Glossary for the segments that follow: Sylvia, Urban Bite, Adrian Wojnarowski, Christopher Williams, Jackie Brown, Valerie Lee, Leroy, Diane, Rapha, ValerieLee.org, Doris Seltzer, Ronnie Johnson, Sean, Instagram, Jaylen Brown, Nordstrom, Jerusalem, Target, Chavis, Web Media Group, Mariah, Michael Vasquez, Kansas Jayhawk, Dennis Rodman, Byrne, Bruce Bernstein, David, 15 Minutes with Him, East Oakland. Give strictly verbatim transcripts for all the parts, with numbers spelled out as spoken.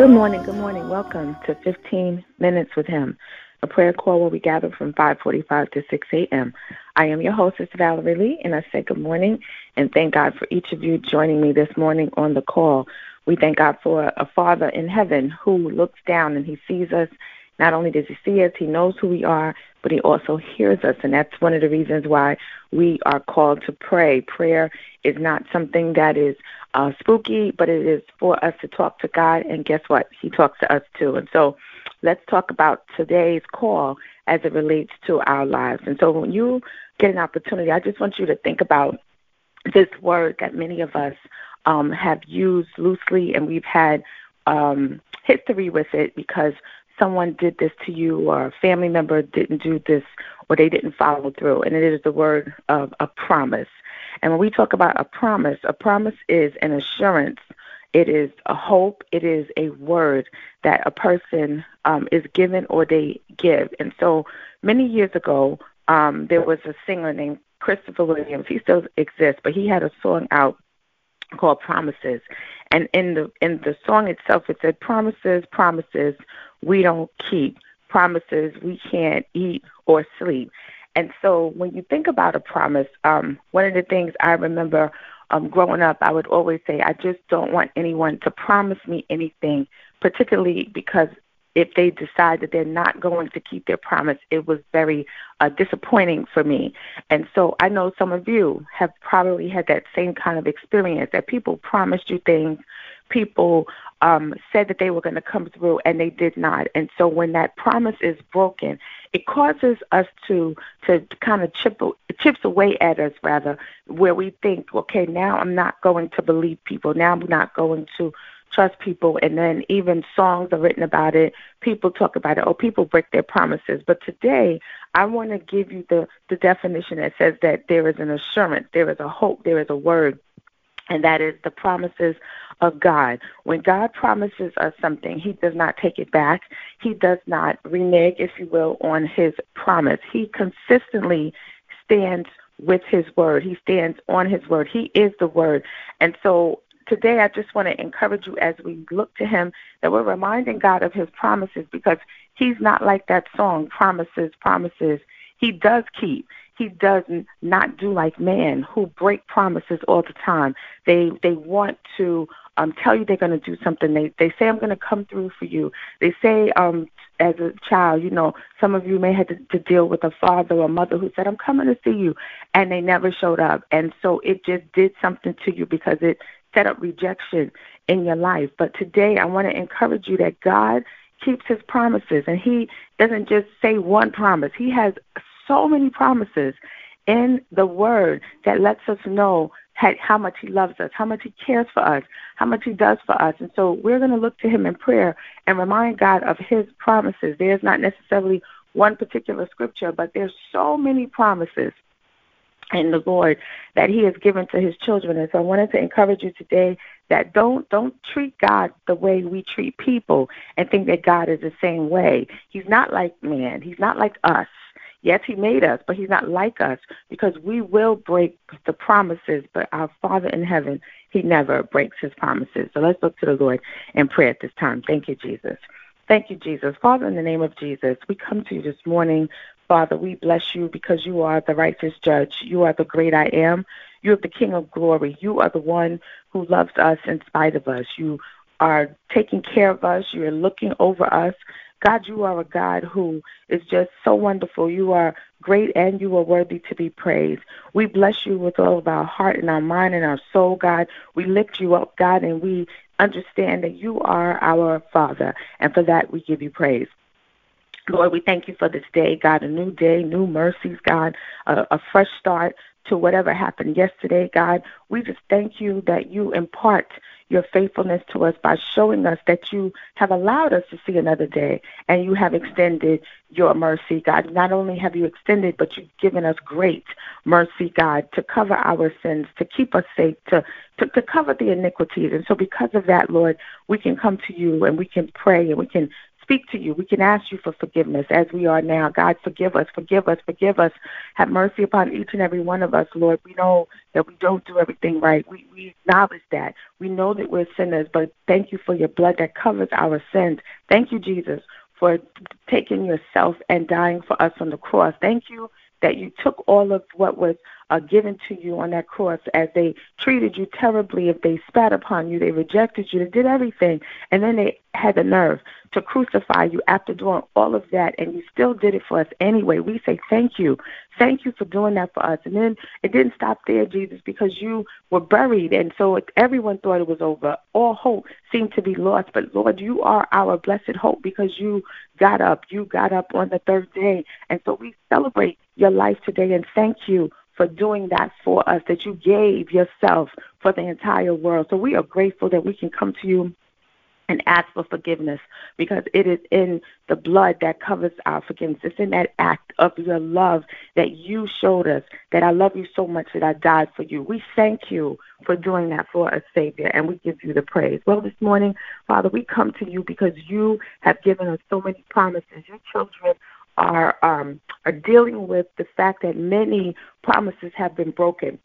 Good morning, good morning. Welcome to fifteen minutes with Him, a prayer call where we gather from five forty-five to six a.m. I am your hostess, Valerie Lee, and I say good morning and thank God for each of you joining me this morning on the call. We thank God for a Father in heaven who looks down and He sees us. Not only does He see us, He knows who we are, but He also hears us, and that's one of the reasons why we are called to pray. Prayer is not something that is uh, spooky, but it is for us to talk to God, and guess what? He talks to us too. And so let's talk about today's call as it relates to our lives. And so when you get an opportunity, I just want you to think about this word that many of us um, have used loosely, and we've had um, history with it because someone did this to you, or a family member didn't do this, or they didn't follow through, and it is the word of a promise. And when we talk about a promise, a promise is an assurance. It is a hope. It is a word that a person um, is given or they give. And so many years ago, um, there was a singer named Christopher Williams. He still exists, but he had a song out called Promises. And in the in the song itself, it said, promises, promises, we don't keep. Promises, we can't eat or sleep. And so when you think about a promise, um, one of the things I remember um, growing up, I would always say, I just don't want anyone to promise me anything, particularly because if they decide that they're not going to keep their promise, it was very uh, disappointing for me. And so I know some of you have probably had that same kind of experience, that people promised you things, people um, said that they were going to come through, and they did not. And so when that promise is broken, it causes us to to kind of chip chips away at us, rather, where we think, okay, now I'm not going to believe people. Now I'm not going to trust people, and then even songs are written about it. People talk about it. Oh, people break their promises. But today, I want to give you the, the definition that says that there is an assurance, there is a hope, there is a word, and that is the promises of God. When God promises us something, He does not take it back. He does not renege, if you will, on His promise. He consistently stands with His word. He stands on His word. He is the word. And so today, I just want to encourage you as we look to Him that we're reminding God of His promises, because He's not like that song, promises, promises. He does keep. He does not do like man who break promises all the time. They they want to um, tell you they're going to do something. They, they say, I'm going to come through for you. They say, um, as a child, you know, some of you may have to, to deal with a father or mother who said, I'm coming to see you, and they never showed up. And so it just did something to you because it set up rejection in your life. But today I want to encourage you that God keeps His promises, and He doesn't just say one promise. He has so many promises in the Word that lets us know how much He loves us, how much He cares for us, how much He does for us. And so we're going to look to Him in prayer and remind God of His promises. There's not necessarily one particular scripture, but there's so many promises and the Lord that He has given to His children. And so I wanted to encourage you today that don't don't treat God the way we treat people and think that God is the same way. He's not like man. He's not like us. Yes, He made us, but He's not like us, because we will break the promises, but our Father in heaven, He never breaks His promises. So let's look to the Lord in prayer at this time. Thank you, Jesus. Thank you, Jesus. Father, in the name of Jesus, we come to You this morning. Father, we bless You because You are the righteous judge. You are the great I am. You are the King of glory. You are the one who loves us in spite of us. You are taking care of us. You are looking over us. God, You are a God who is just so wonderful. You are great and You are worthy to be praised. We bless You with all of our heart and our mind and our soul, God. We lift You up, God, and we understand that You are our Father, and for that we give You praise. Lord, we thank You for this day, God, a new day, new mercies, God, a, a fresh start to whatever happened yesterday, God. We just thank You that You impart Your faithfulness to us by showing us that You have allowed us to see another day, and You have extended Your mercy, God. Not only have You extended, but You've given us great mercy, God, to cover our sins, to keep us safe, to, to, to cover the iniquities. And so because of that, Lord, we can come to You and we can pray and we can speak to you. We can ask you for forgiveness as we are now. God, forgive us, forgive us, forgive us. Have mercy upon each and every one of us, Lord. We know that we don't do everything right. We, we acknowledge that. We know that we're sinners, but thank you for your blood that covers our sins. Thank you, Jesus, for taking yourself and dying for us on the cross. Thank you that you took all of what was uh, given to you on that cross as they treated you terribly, if they spat upon you, they rejected you, they did everything, and then they had the nerve to crucify you after doing all of that, and you still did it for us anyway. We say thank you. Thank you for doing that for us. And then it didn't stop there, Jesus, because you were buried, and so everyone thought it was over. All hope seemed to be lost, but, Lord, you are our blessed hope because you got up. You got up on the third day, and so we celebrate your life today and thank you for doing that for us, that you gave yourself for the entire world. So we are grateful that we can come to you and ask for forgiveness, because it is in the blood that covers our forgiveness. It's in that act of your love that you showed us, that I love you so much that I died for you. We thank you for doing that for us, Savior, and we give you the praise. Well, this morning, Father, we come to you because you have given us so many promises. Your children are um, are dealing with the fact that many promises have been broken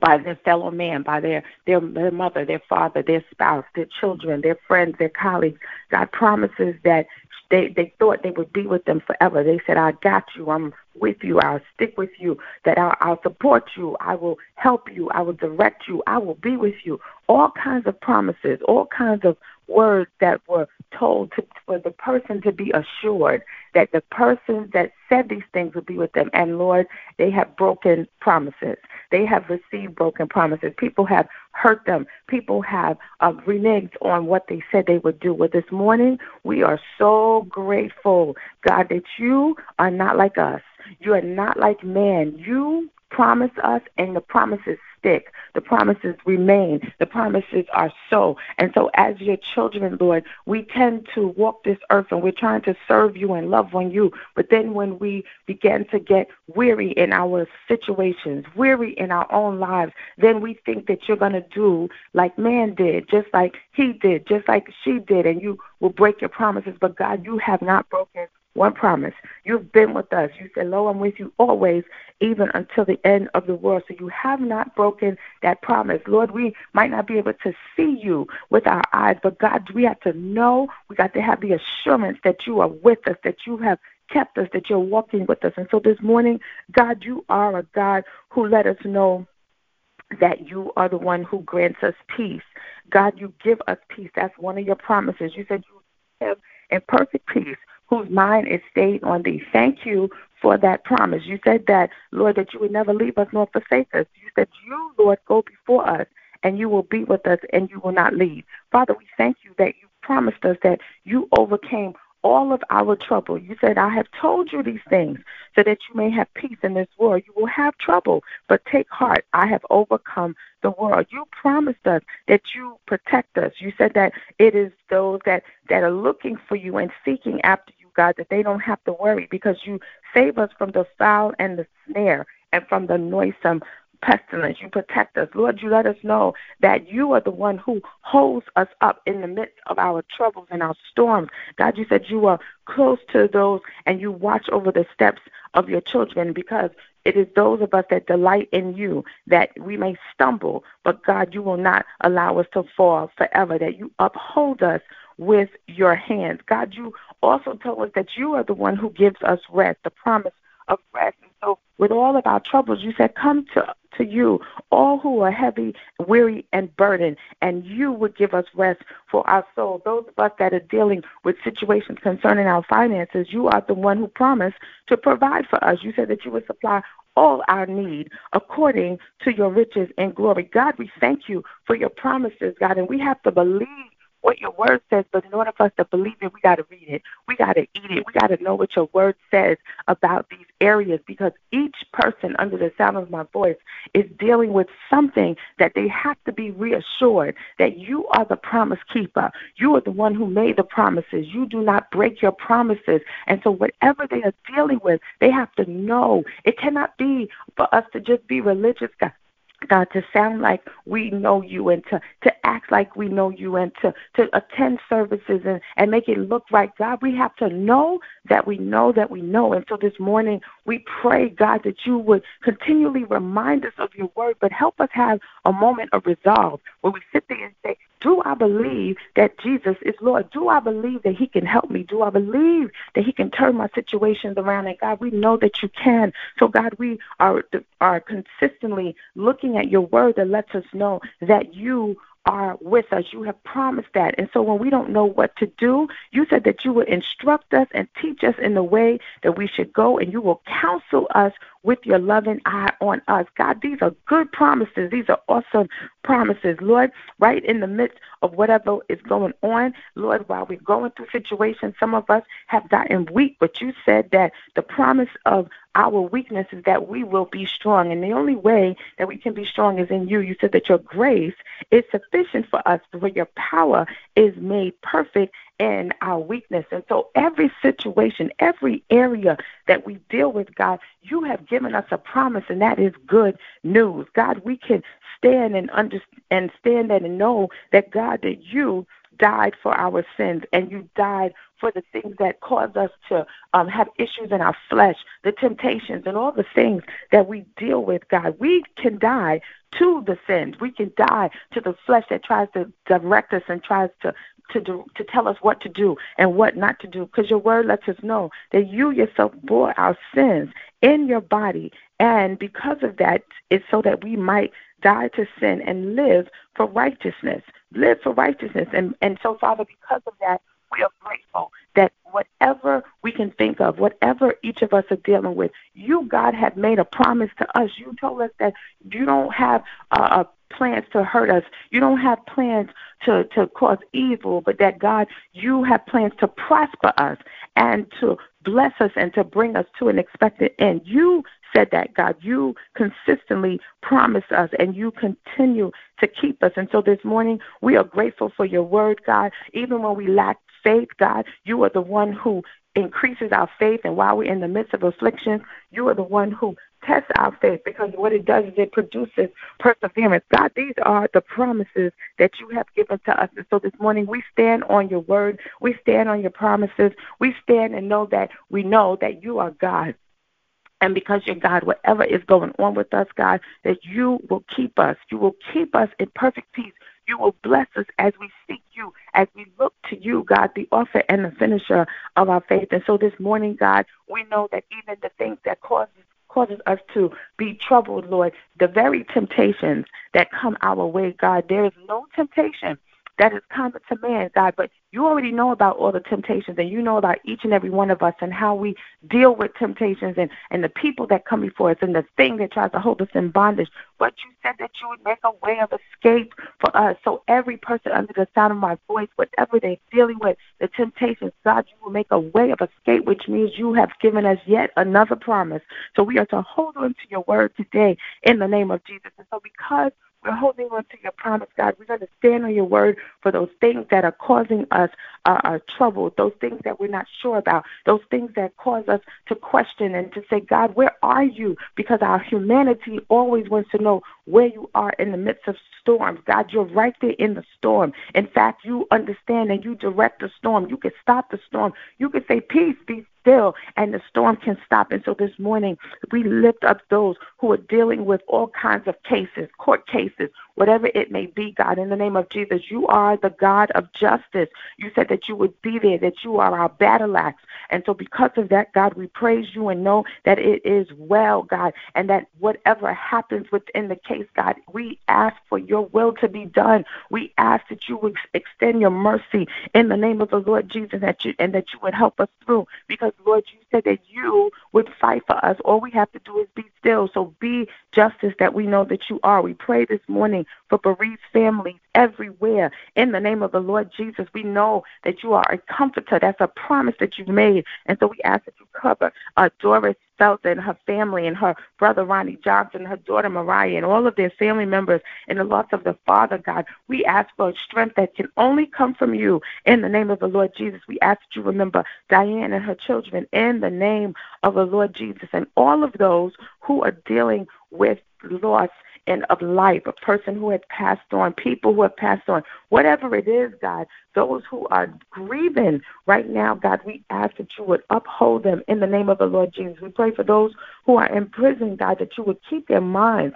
by their fellow man, by their, their their mother, their father, their spouse, their children, their friends, their colleagues. God, promises that they, they thought they would be with them forever. They said, I got you. I'm with you. I'll stick with you, that I'll, I'll support you. I will help you. I will direct you. I will be with you. All kinds of promises, all kinds of words that were told to, for the person to be assured that the person that said these things would be with them. And, Lord, they have broken promises. They have received broken promises. People have hurt them. People have uh, reneged on what they said they would do. Well, this morning, we are so grateful, God, that you are not like us. You are not like man. You promise us, and the promises stick. The promises remain. The promises are so. And so as your children, Lord, we tend to walk this earth and we're trying to serve you and love on you. But then when we begin to get weary in our situations, weary in our own lives, then we think that you're going to do like man did, just like he did, just like she did, and you will break your promises. But God, you have not broken one promise. You've been with us. You said, lo, I'm with you always, even until the end of the world. So you have not broken that promise. Lord, we might not be able to see you with our eyes, but God, we have to know, we got to have the assurance that you are with us, that you have kept us, that you're walking with us. And so this morning, God, you are a God who let us know that you are the one who grants us peace. God, you give us peace. That's one of your promises. You said you have in perfect peace whose mind is stayed on thee. Thank you for that promise. You said that, Lord, that you would never leave us nor forsake us. You said you, Lord, go before us, and you will be with us, and you will not leave. Father, we thank you that you promised us that you overcame all of our trouble. You said, I have told you these things so that you may have peace in this world. You will have trouble, but take heart. I have overcome the world. You promised us that you protect us. You said that it is those that, that are looking for you and seeking after you, God, that they don't have to worry because you save us from the foul and the snare and from the noisome pestilence. You protect us. Lord, you let us know that you are the one who holds us up in the midst of our troubles and our storms. God, you said you are close to those and you watch over the steps of your children, because it is those of us that delight in you that we may stumble, but God, you will not allow us to fall forever, that you uphold us with your hands. God, you also told us that you are the one who gives us rest, the promise of rest. And so with all of our troubles, you said, come to to you, all who are heavy, weary, and burdened, and you would give us rest for our soul. Those of us that are dealing with situations concerning our finances, you are the one who promised to provide for us. You said that you would supply all our need according to your riches and glory. God, we thank you for your promises, God, and we have to believe what your word says, but in order for us to believe it, we got to read it. We got to eat it. We got to know what your word says about these areas, because each person under the sound of my voice is dealing with something that they have to be reassured that you are the promise keeper. You are the one who made the promises. You do not break your promises. And so whatever they are dealing with, they have to know. It cannot be for us to just be religious, God. God, to sound like we know you and to, to act like we know you and to, to attend services and, and make it look right. God, we have to know that we know that we know. And so this morning we pray, God, that you would continually remind us of your word, but help us have a moment of resolve where we sit there and say, do I believe that Jesus is Lord? Do I believe that he can help me? Do I believe that he can turn my situations around? And God, we know that you can. So God, we are are consistently looking at your word that lets us know that you are with us. You have promised that. And so when we don't know what to do, you said that you would instruct us and teach us in the way that we should go, and you will counsel us with your loving eye on us. God, these are good promises. These are awesome promises, Lord, right in the midst of whatever is going on. Lord, while we're going through situations, some of us have gotten weak, but you said that the promise of our weakness is that we will be strong, and the only way that we can be strong is in you. You said that your grace is sufficient for us, for your power is made perfect and our weakness. And so every situation, every area that we deal with, God, you have given us a promise, and that is good news. God, we can stand and understand and stand and know that, God, that you died for our sins, and you died for the things that cause us to um, have issues in our flesh, the temptations and all the things that we deal with, God. We can die to the sins. We can die to the flesh that tries to direct us and tries to To, do, to tell us what to do and what not to do, because your word lets us know that you yourself bore our sins in your body, and because of that, it's so that we might die to sin and live for righteousness, live for righteousness. And, and so, Father, because of that, we are grateful that whatever we can think of, whatever each of us are dealing with, you, God, have made a promise to us. You told us that you don't have uh, plans to hurt us. You don't have plans to, to cause evil, but that, God, you have plans to prosper us and to bless us and to bring us to an expected end. You said that, God. You consistently promise us, and you continue to keep us. And so this morning, we are grateful for your word, God. Even when we lack faith, God, you are the one who increases our faith, and while we're in the midst of affliction, you are the one who tests our faith, because what it does is it produces perseverance. God, these are the promises that you have given to us, and so this morning we stand on your word, we stand on your promises, we stand and know that we know that you are God. And because you're God, whatever is going on with us, God, that you will keep us. You will keep us in perfect peace. You will bless us as we seek you, as we look to you, God, the author and the finisher of our faith. And so this morning, God, we know that even the things that cause us causes us to be troubled, Lord, the very temptations that come our way, God, there is no temptation that is common to man, God, but you already know about all the temptations, and you know about each and every one of us and how we deal with temptations and, and the people that come before us and the thing that tries to hold us in bondage. But you said that you would make a way of escape for us. So every person under the sound of my voice, whatever they're dealing with, the temptations, God, you will make a way of escape, which means you have given us yet another promise. So we are to hold on to your word today in the name of Jesus. And so because we're holding on to your promise, God, we're going to stand on your word for those things that are causing us uh, our trouble, those things that we're not sure about, those things that cause us to question and to say, God, where are you? Because our humanity always wants to know where you are in the midst of storms. God, you're right there in the storm. In fact, you understand and you direct the storm. You can stop the storm. You can say, peace, be still, and the storm can stop. And so this morning, we lift up those who are dealing with all kinds of cases, court cases, whatever it may be, God, in the name of Jesus. You are the God of justice. You said that you would be there, that you are our battle axe. And so because of that, God, we praise you and know that it is well, God, and that whatever happens within the case, God, we ask for your will to be done. We ask that you would extend your mercy in the name of the Lord Jesus, that you, and that you would help us through, because, Lord, you said that you would fight for us. All we have to do is be still. So be justice that we know that you are. We pray this morning for bereaved families everywhere. In the name of the Lord Jesus, we know that you are a comforter. That's a promise that you've made. And so we ask that you cover uh, Doris Seltzer and her family and her brother Ronnie Johnson, her daughter Mariah, and all of their family members and the loss of the father, God. We ask for strength that can only come from you in the name of the Lord Jesus. We ask that you remember Diane and her children in the name of the Lord Jesus, and all of those who are dealing with loss and of life, a person who had passed on, people who have passed on, whatever it is, God, those who are grieving right now, God, we ask that you would uphold them in the name of the Lord Jesus. We pray for those who are in prison, God, that you would keep their minds,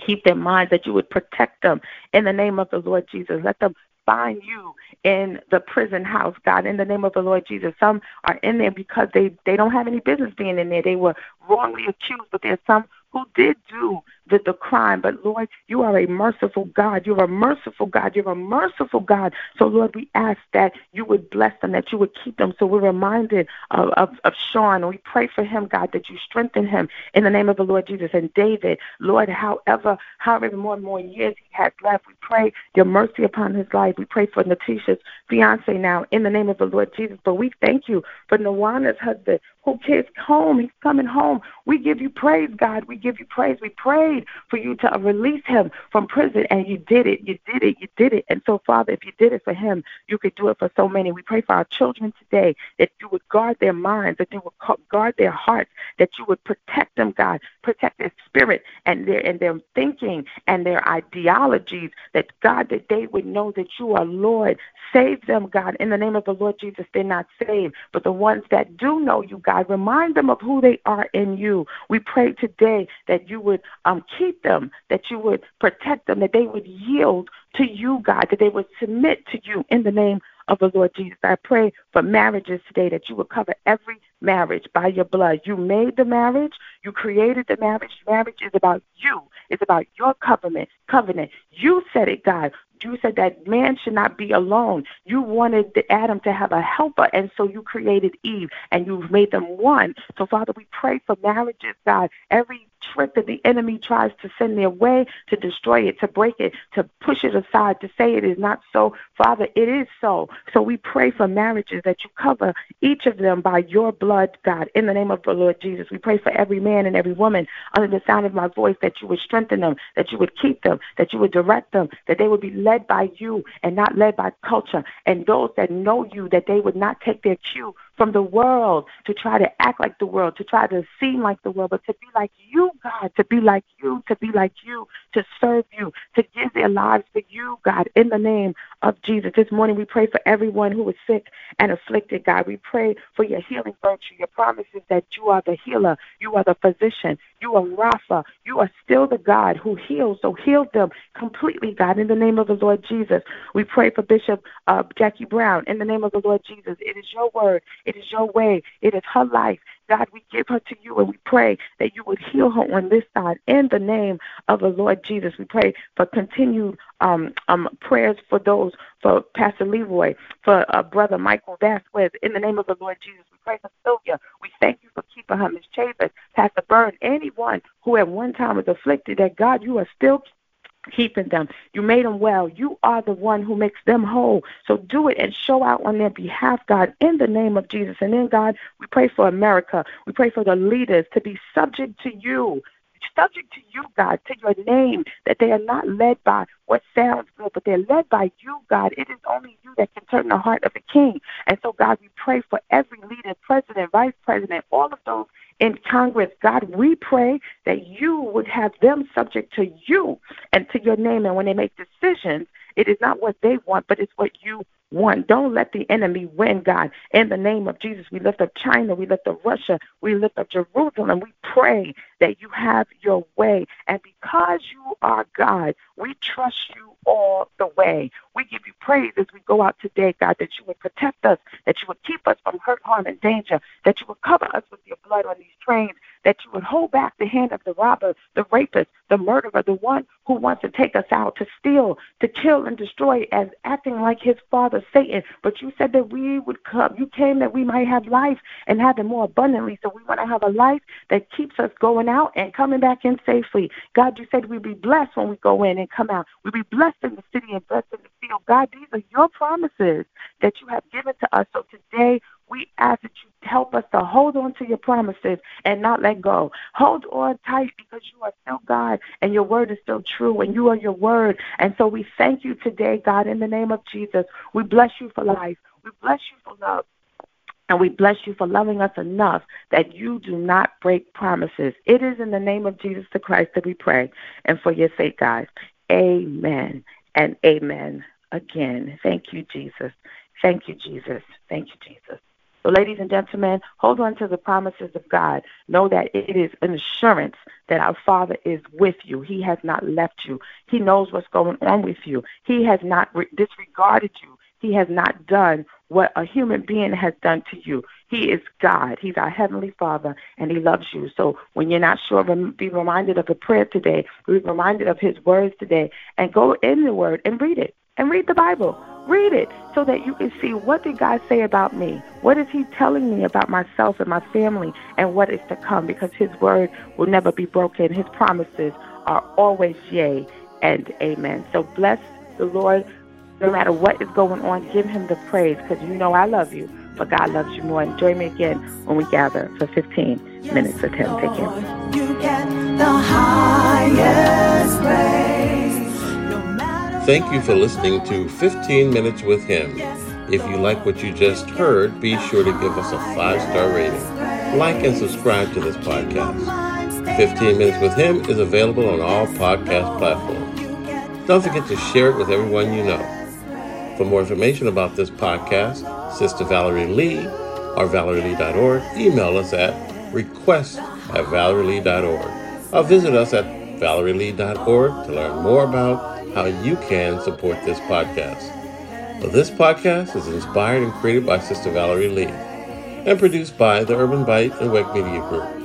keep their minds, that you would protect them in the name of the Lord Jesus. Let them find you in the prison house, God, in the name of the Lord Jesus. Some are in there because they, they don't have any business being in there. They were wrongly accused, but there's some who did do the, the crime. But, Lord, you are a merciful God. You're a merciful God. You're a merciful God. So, Lord, we ask that you would bless them, that you would keep them. So we're reminded of, of, of Sean, and we pray for him, God, that you strengthen him in the name of the Lord Jesus. And David, Lord, however, however more and more years he has left, we pray your mercy upon his life. We pray for Natisha's fiance now in the name of the Lord Jesus. But we thank you for Nawana's husband, who is home. He's coming home. We give you praise, God. We give you praise. We prayed for you to release him from prison, and you did it. You did it. You did it. And so, Father, if you did it for him, you could do it for so many. We pray for our children today that you would guard their minds, that you would guard their hearts, that you would protect them, God, protect their spirit and their and their thinking and their ideologies, that, God, that they would know that you are Lord. Save them, God. In the name of the Lord Jesus, they're not saved, but the ones that do know you, God, God, remind them of who they are in you. We pray today that you would um, keep them, that you would protect them, that they would yield to you, God, that they would submit to you in the name of the Lord Jesus. I pray for marriages today, that you would cover every marriage by your blood. You made the marriage. You created the marriage. Marriage is about you. It's about your covenant. Covenant. You said it, God. You said that man should not be alone. You wanted Adam to have a helper, and so you created Eve, and you made them one. So, Father, we pray for marriages, God. Every trick that the enemy tries to send their way to destroy it, to break it, to push it aside, to say it is not so, Father, it is so. So we pray for marriages that you cover each of them by your blood, God, in the name of the Lord Jesus. We pray for every man and every woman under the sound of my voice, that you would strengthen them, that you would keep them, that you would direct them, that they would be led by you and not led by culture, and those that know you, that they would not take their cue from the world to try to act like the world, to try to seem like the world, but to be like you, God, to be like you, to be like you, to serve you, to give their lives for you, God, in the name of Jesus. This morning we pray for everyone who is sick and afflicted, God. We pray for your healing virtue, your promises that you are the healer, you are the physician, you are Rapha, you are still the God who heals, so heal them completely, God, in the name of the Lord Jesus. We pray for Bishop uh, Jackie Brown, in the name of the Lord Jesus. It is your word, it is your way, it is her life. God, we give her to you, and we pray that you would heal her on this side in the name of the Lord Jesus. We pray for continued um, um, prayers for those, for Pastor Leroy, for uh, Brother Michael Vasquez, in the name of the Lord Jesus. We pray for Sylvia. We thank you for keeping her, Miz Chavis, Pastor Byrne, anyone who at one time was afflicted, that, God, you are still keeping them. You made them well. You are the one who makes them whole. So do it and show out on their behalf, God, in the name of Jesus. And then, God, we pray for America. We pray for the leaders to be subject to you, subject to you, God, to your name, that they are not led by what sounds good, but they're led by you, God. It is only you that can turn the heart of the king. And so, God, we pray for every leader, president, vice president, all of those in Congress, God, we pray that you would have them subject to you and to your name. And when they make decisions, it is not what they want, but it's what you want. Don't let the enemy win, God. In the name of Jesus, we lift up China. We lift up Russia. We lift up Jerusalem. We pray that you have your way. And because you are God, we trust you all the way. We give you praise as we go out today, God, that you would protect us, that you would keep us from hurt, harm, and danger, that you would cover us with your blood on these trains, that you would hold back the hand of the robber, the rapist, the murderer, the one who wants to take us out, to steal, to kill, and destroy, as acting like his father, Satan. But you said that we would come. You came that we might have life and have it more abundantly. So we want to have a life that keeps us going out and coming back in safely. God, you said we'd be blessed when we go in and come out. We'd be blessed in the city and blessed in the field. God, these are your promises that you have given to us. So today, we ask that you help us to hold on to your promises and not let go. Hold on tight because you are still God and your word is still true and you are your word. And so we thank you today, God, in the name of Jesus. We bless you for life. We bless you for love. And we bless you for loving us enough that you do not break promises. It is in the name of Jesus the Christ that we pray. And for your sake, guys, amen and amen again. Thank you, Jesus. Thank you, Jesus. Thank you, Jesus. So, ladies and gentlemen, hold on to the promises of God. Know that it is an assurance that our Father is with you. He has not left you. He knows what's going on with you. He has not re- disregarded you. He has not done what a human being has done to you. He is God. He's our Heavenly Father, and He loves you. So when you're not sure, be reminded of the prayer today. Be reminded of His words today, and go in the Word and read it. And read the Bible. Read it so that you can see, what did God say about me? What is He telling me about myself and my family and what is to come? Because His word will never be broken. His promises are always yea and amen. So bless the Lord. No matter what is going on, give Him the praise, because you know I love you, but God loves you more. And join me again when we gather for fifteen yes, minutes with Him. Lord, take care. You get the highest praise. Thank you for listening to fifteen minutes with Him. If you like what you just heard, be sure to give us a five-star rating. Like and subscribe to this podcast. fifteen minutes with Him is available on all podcast platforms. Don't forget to share it with everyone you know. For more information about this podcast, Sister Valerie Lee or Valerie Lee dot org, email us at request at Valerie Lee dot org or visit us at Valerie Lee dot org to learn more about how you can support this podcast. Well, this podcast is inspired and created by Sister Valerie Lee and produced by the Urban Bite and Web Media Group.